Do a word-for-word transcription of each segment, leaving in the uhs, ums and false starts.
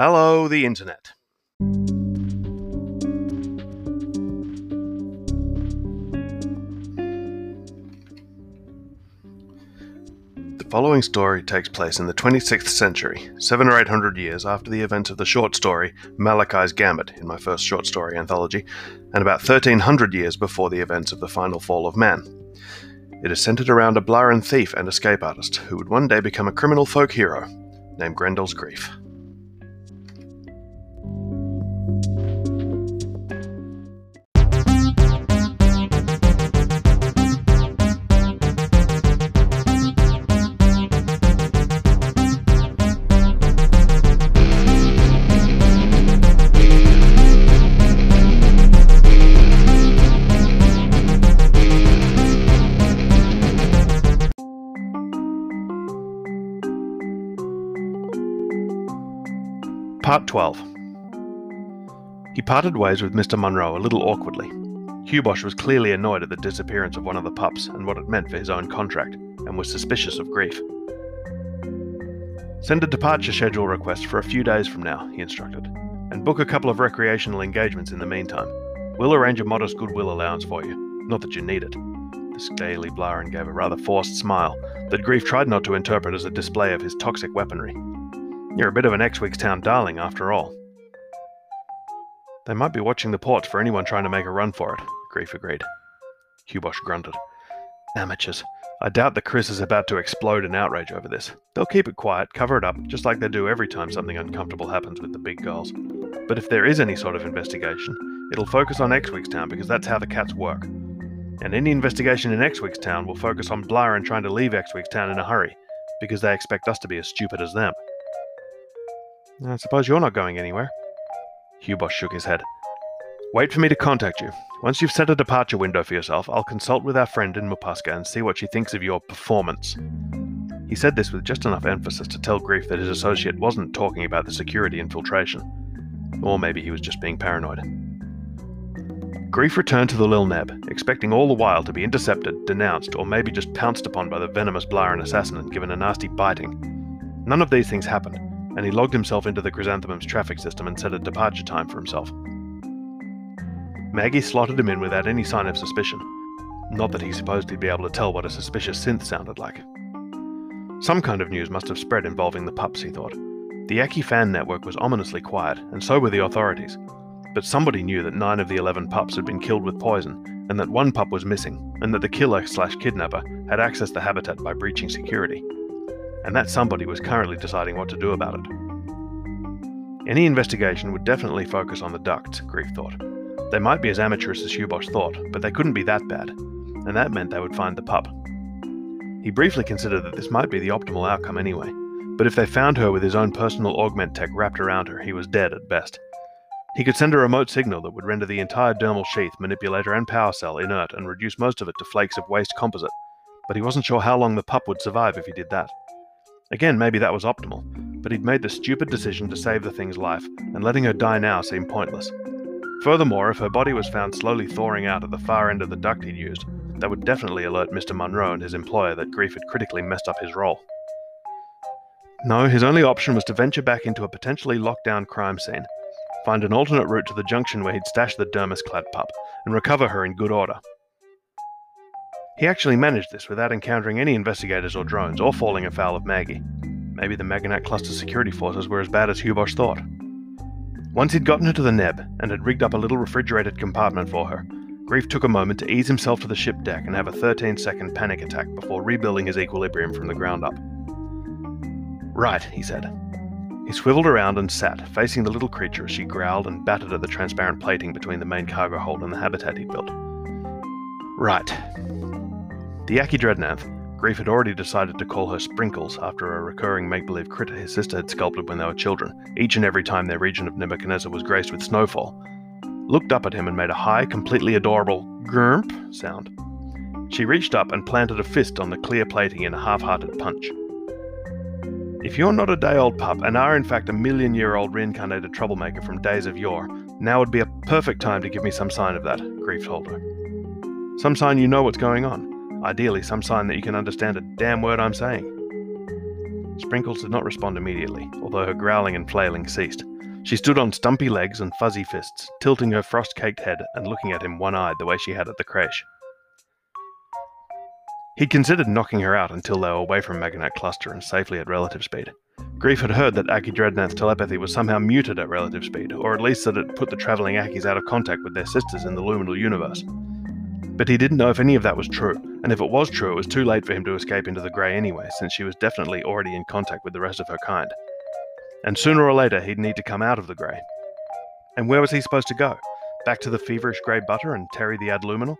Hello, the internet. The following story takes place in the twenty-sixth century, seven or eight hundred years after the events of the short story Malachi's Gambit in my first short story anthology, and about thirteen hundred years before the events of the final fall of man. It is centered around a Blarin thief and escape artist who would one day become a criminal folk hero named Grendel's Grief. Part twelve. He parted ways with Mister Munro a little awkwardly. Kubosh was clearly annoyed at the disappearance of one of the pups and what it meant for his own contract, and was suspicious of Grief. Send a departure schedule request for a few days from now, he instructed, and book a couple of recreational engagements in the meantime. We'll arrange a modest goodwill allowance for you. Not that you need it. The scaly Blarin gave a rather forced smile that Grief tried not to interpret as a display of his toxic weaponry. You're a bit of an X-Wigstown darling, after all. They might be watching the ports for anyone trying to make a run for it, Grief agreed. Kubosh grunted. Amateurs. I doubt the Chris is about to explode in outrage over this. They'll keep it quiet, cover it up, just like they do every time something uncomfortable happens with the big girls. But if there is any sort of investigation, it'll focus on X-Wigstown because that's how the cats work. And any investigation in X-Wigstown will focus on Blarin trying to leave X-Wigstown in a hurry, because they expect us to be as stupid as them. I suppose you're not going anywhere. Kubosh shook his head. Wait for me to contact you. Once you've set a departure window for yourself, I'll consult with our friend in Mupaska and see what she thinks of your performance. He said this with just enough emphasis to tell Grief that his associate wasn't talking about the security infiltration. Or maybe he was just being paranoid. Grief returned to the Lil' Neb, expecting all the while to be intercepted, denounced, or maybe just pounced upon by the venomous Blarin assassin and given a nasty biting. None of these things happened, and he logged himself into the Chrysanthemum's traffic system and set a departure time for himself. Maggie slotted him in without any sign of suspicion. Not that he supposed he'd be able to tell what a suspicious synth sounded like. Some kind of news must have spread involving the pups, he thought. The Aki fan network was ominously quiet, and so were the authorities. But somebody knew that nine of the eleven pups had been killed with poison, and that one pup was missing, and that the killer-slash-kidnapper had accessed the habitat by breaching security. And that somebody was currently deciding what to do about it. Any investigation would definitely focus on the ducts, Grief thought. They might be as amateurish as Kubosh thought, but they couldn't be that bad, and that meant they would find the pup. He briefly considered that this might be the optimal outcome anyway, but if they found her with his own personal augment tech wrapped around her, he was dead at best. He could send a remote signal that would render the entire dermal sheath, manipulator and power cell inert and reduce most of it to flakes of waste composite, but he wasn't sure how long the pup would survive if he did that. Again, maybe that was optimal, but he'd made the stupid decision to save the thing's life, and letting her die now seemed pointless. Furthermore, if her body was found slowly thawing out at the far end of the duct he'd used, that would definitely alert Mister Munro and his employer that Grief had critically messed up his role. No, his only option was to venture back into a potentially locked-down crime scene, find an alternate route to the junction where he'd stashed the dermis-clad pup, and recover her in good order. He actually managed this without encountering any investigators or drones, or falling afoul of Maggie. Maybe the Maganac Cluster security forces were as bad as Kubosh thought. Once he'd gotten her to the Neb, and had rigged up a little refrigerated compartment for her, Grief took a moment to ease himself to the ship deck and have a thirteen-second panic attack before rebuilding his equilibrium from the ground up. Right, he said. He swiveled around and sat, facing the little creature as she growled and battered at the transparent plating between the main cargo hold and the habitat he'd built. Right. The Yaki Dreadnath, Grief had already decided to call her Sprinkles after a recurring make-believe critter his sister had sculpted when they were children, each and every time their region of Nebuchadnezzar was graced with snowfall, looked up at him and made a high, completely adorable grump sound. She reached up and planted a fist on the clear plating in a half-hearted punch. If you're not a day-old pup, and are in fact a million-year-old reincarnated troublemaker from days of yore, now would be a perfect time to give me some sign of that, Grief told her. Some sign you know what's going on. Ideally, some sign that you can understand a damn word I'm saying. Sprinkles did not respond immediately, although her growling and flailing ceased. She stood on stumpy legs and fuzzy fists, tilting her frost-caked head and looking at him one-eyed the way she had at the creche. He'd considered knocking her out until they were away from Maganac Cluster and safely at relative speed. Grief had heard that Aki Dreadnath's telepathy was somehow muted at relative speed, or at least that it put the travelling Akis out of contact with their sisters in the Luminal universe. But he didn't know if any of that was true, and if it was true, it was too late for him to escape into the grey anyway, since she was definitely already in contact with the rest of her kind. And sooner or later, he'd need to come out of the grey. And where was he supposed to go? Back to the feverish grey butter and Terry the Adluminal?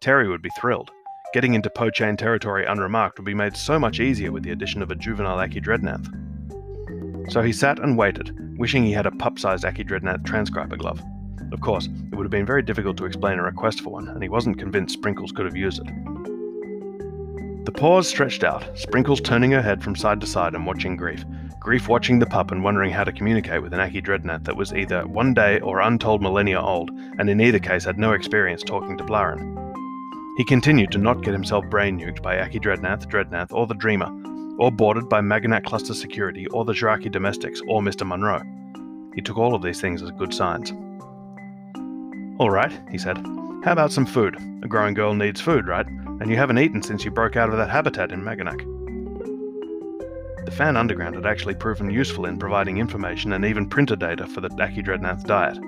Terry would be thrilled. Getting into Po-chain territory unremarked would be made so much easier with the addition of a juvenile Aki Dreadnath. So he sat and waited, wishing he had a pup-sized Aki Dreadnath transcriber glove. Of course, it would have been very difficult to explain a request for one, and he wasn't convinced Sprinkles could have used it. The paws stretched out, Sprinkles turning her head from side to side and watching Grief. Grief watching the pup and wondering how to communicate with an Aki Dreadnought that was either one day or untold millennia old, and in either case had no experience talking to Blarin. He continued to not get himself brain-nuked by Aki Dreadnath, Dreadnath, or the Dreamer, or boarded by Maganac Cluster Security, or the Jiraki Domestics, or Mister Munro. He took all of these things as good signs. All right, he said. How about some food? A growing girl needs food, right? And you haven't eaten since you broke out of that habitat in Maganac. The Fan Underground had actually proven useful in providing information and even printer data for the Aki Dreadnath diet.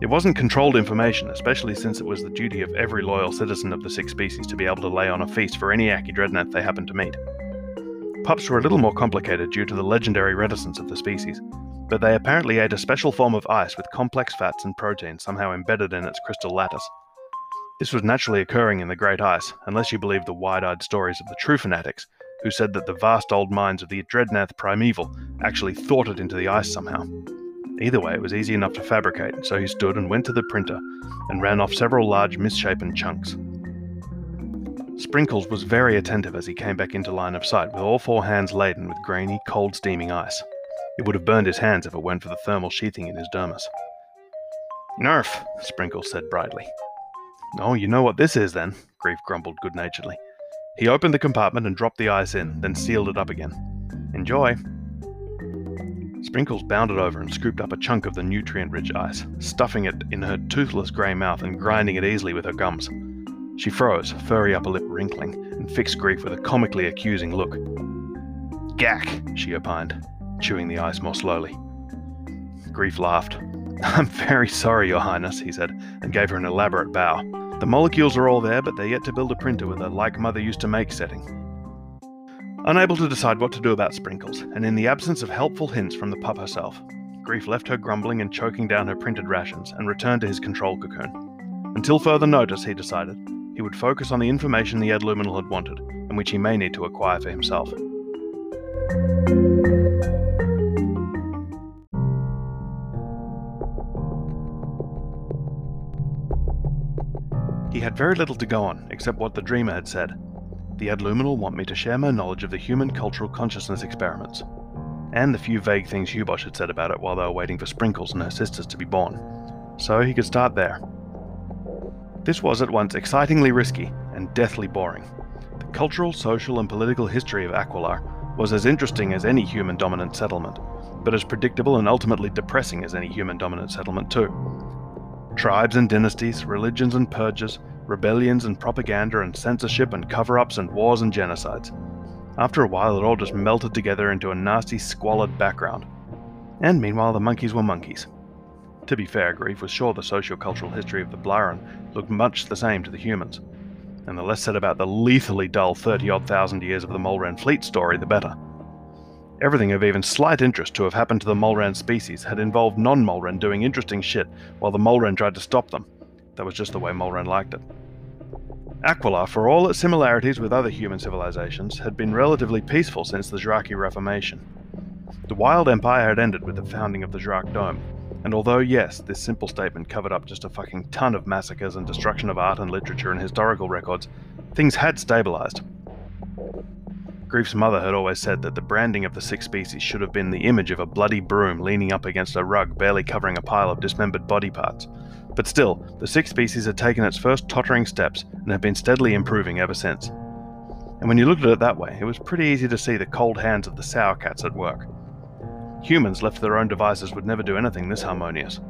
It wasn't controlled information, especially since it was the duty of every loyal citizen of the Six Species to be able to lay on a feast for any Aki Dreadnath they happened to meet. Pups were a little more complicated due to the legendary reticence of the species, but they apparently ate a special form of ice with complex fats and proteins somehow embedded in its crystal lattice. This was naturally occurring in the Great Ice, unless you believe the wide-eyed stories of the true fanatics, who said that the vast old minds of the Dreadnath Primeval actually thought it into the ice somehow. Either way, it was easy enough to fabricate, so he stood and went to the printer, and ran off several large misshapen chunks. Sprinkles was very attentive as he came back into line of sight, with all four hands laden with grainy, cold steaming ice. It would have burned his hands if it weren't for the thermal sheathing in his dermis. "Nerf," Sprinkles said brightly. "Oh, you know what this is, then," Grief grumbled good-naturedly. He opened the compartment and dropped the ice in, then sealed it up again. "Enjoy." Sprinkles bounded over and scooped up a chunk of the nutrient-rich ice, stuffing it in her toothless grey mouth and grinding it easily with her gums. She froze, furry upper lip wrinkling, and fixed Grief with a comically accusing look. "Gack," she opined, chewing the ice more slowly. Grief laughed. "I'm very sorry, Your Highness," he said, and gave her an elaborate bow. "The molecules are all there, but they're yet to build a printer with a like mother used to make setting." Unable to decide what to do about Sprinkles, and in the absence of helpful hints from the pup herself, Grief left her grumbling and choking down her printed rations and returned to his control cocoon. Until further notice, he decided, he would focus on the information the Adluminal had wanted, and which he may need to acquire for himself. He had very little to go on, except what the Dreamer had said. The Adluminal want me to share my knowledge of the human cultural consciousness experiments, and the few vague things Kubosh had said about it while they were waiting for Sprinkles and her sisters to be born. So he could start there. This was at once excitingly risky and deathly boring. The cultural, social, and political history of Aquilar was as interesting as any human-dominant settlement, but as predictable and ultimately depressing as any human-dominant settlement too. Tribes and dynasties, religions and purges, rebellions and propaganda and censorship and cover-ups and wars and genocides. After a while it all just melted together into a nasty, squalid background. And meanwhile the monkeys were monkeys. To be fair, Grief was sure the socio-cultural history of the Blarin looked much the same to the humans. And the less said about the lethally dull thirty-odd thousand years of the Molran fleet story, the better. Everything of even slight interest to have happened to the Molran species had involved non-Molran doing interesting shit while the Molran tried to stop them. That was just the way Molran liked it. Aquilar, for all its similarities with other human civilizations, had been relatively peaceful since the Zhraki Reformation. The Wild Empire had ended with the founding of the Zhraq Dome, and although yes, this simple statement covered up just a fucking ton of massacres and destruction of art and literature and historical records, things had stabilized. Grief's mother had always said that the branding of the Six Species should have been the image of a bloody broom leaning up against a rug barely covering a pile of dismembered body parts. But still, the Six Species had taken its first tottering steps and had been steadily improving ever since. and when you looked at it that way, it was pretty easy to see the cold hands of the Sourcats at work. Humans left to their own devices would never do anything this harmonious.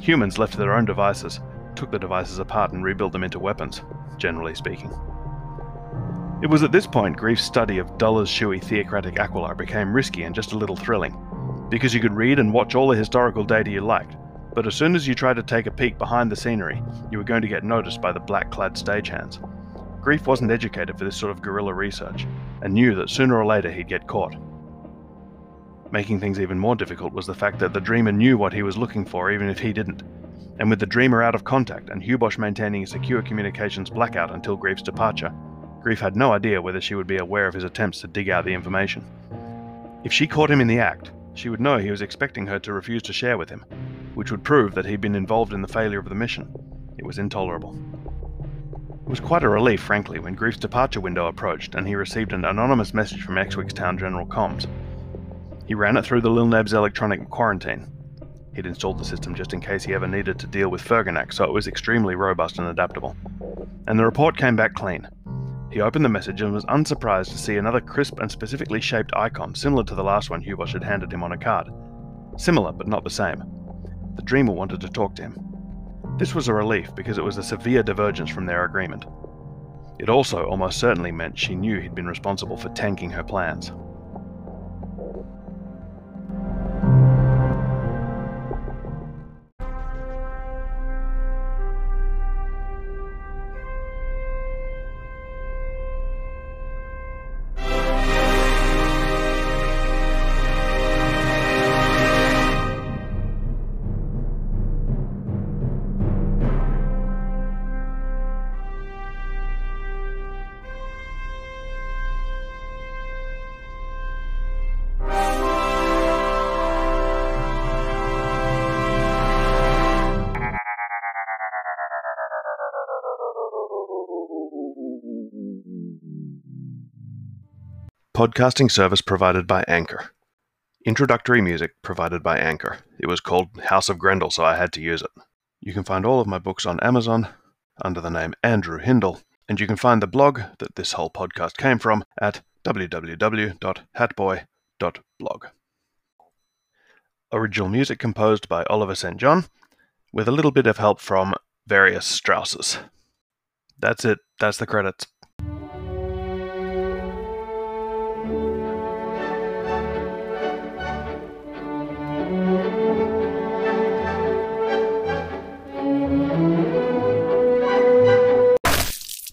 Humans left to their own devices took the devices apart and rebuilt them into weapons, generally speaking. It was at this point Grief's study of Dulla's shoey theocratic Aquilar became risky and just a little thrilling, because you could read and watch all the historical data you liked, but as soon as you tried to take a peek behind the scenery, you were going to get noticed by the black-clad stagehands. Grief wasn't educated for this sort of guerrilla research, and knew that sooner or later he'd get caught. Making things even more difficult was the fact that the Dreamer knew what he was looking for even if he didn't, and with the Dreamer out of contact and Kubosh maintaining a secure communications blackout until Grief's departure, Grief had no idea whether she would be aware of his attempts to dig out the information. If she caught him in the act, she would know he was expecting her to refuse to share with him, which would prove that he'd been involved in the failure of the mission. It was intolerable. It was quite a relief, frankly, when Grief's departure window approached and he received an anonymous message from Ex-Wigstown General Comms. He ran it through the Lil' Neb's electronic quarantine. He'd installed the system just in case he ever needed to deal with Ferganak, so it was extremely robust and adaptable. And the report came back clean. He opened the message and was unsurprised to see another crisp and specifically shaped icon similar to the last one Kubosh had handed him on a card. Similar, but not the same. The Dreamer wanted to talk to him. This was a relief because it was a severe divergence from their agreement. It also almost certainly meant she knew he'd been responsible for tanking her plans. Podcasting service provided by Anchor. Introductory music provided by Anchor. It was called House of Grendel, so I had to use it. You can find all of my books on Amazon under the name Andrew Hindle, and you can find the blog that this whole podcast came from at w w w dot hatboy dot blog. Original music composed by Oliver Saint John, with a little bit of help from various Strausses. That's it. That's the credits.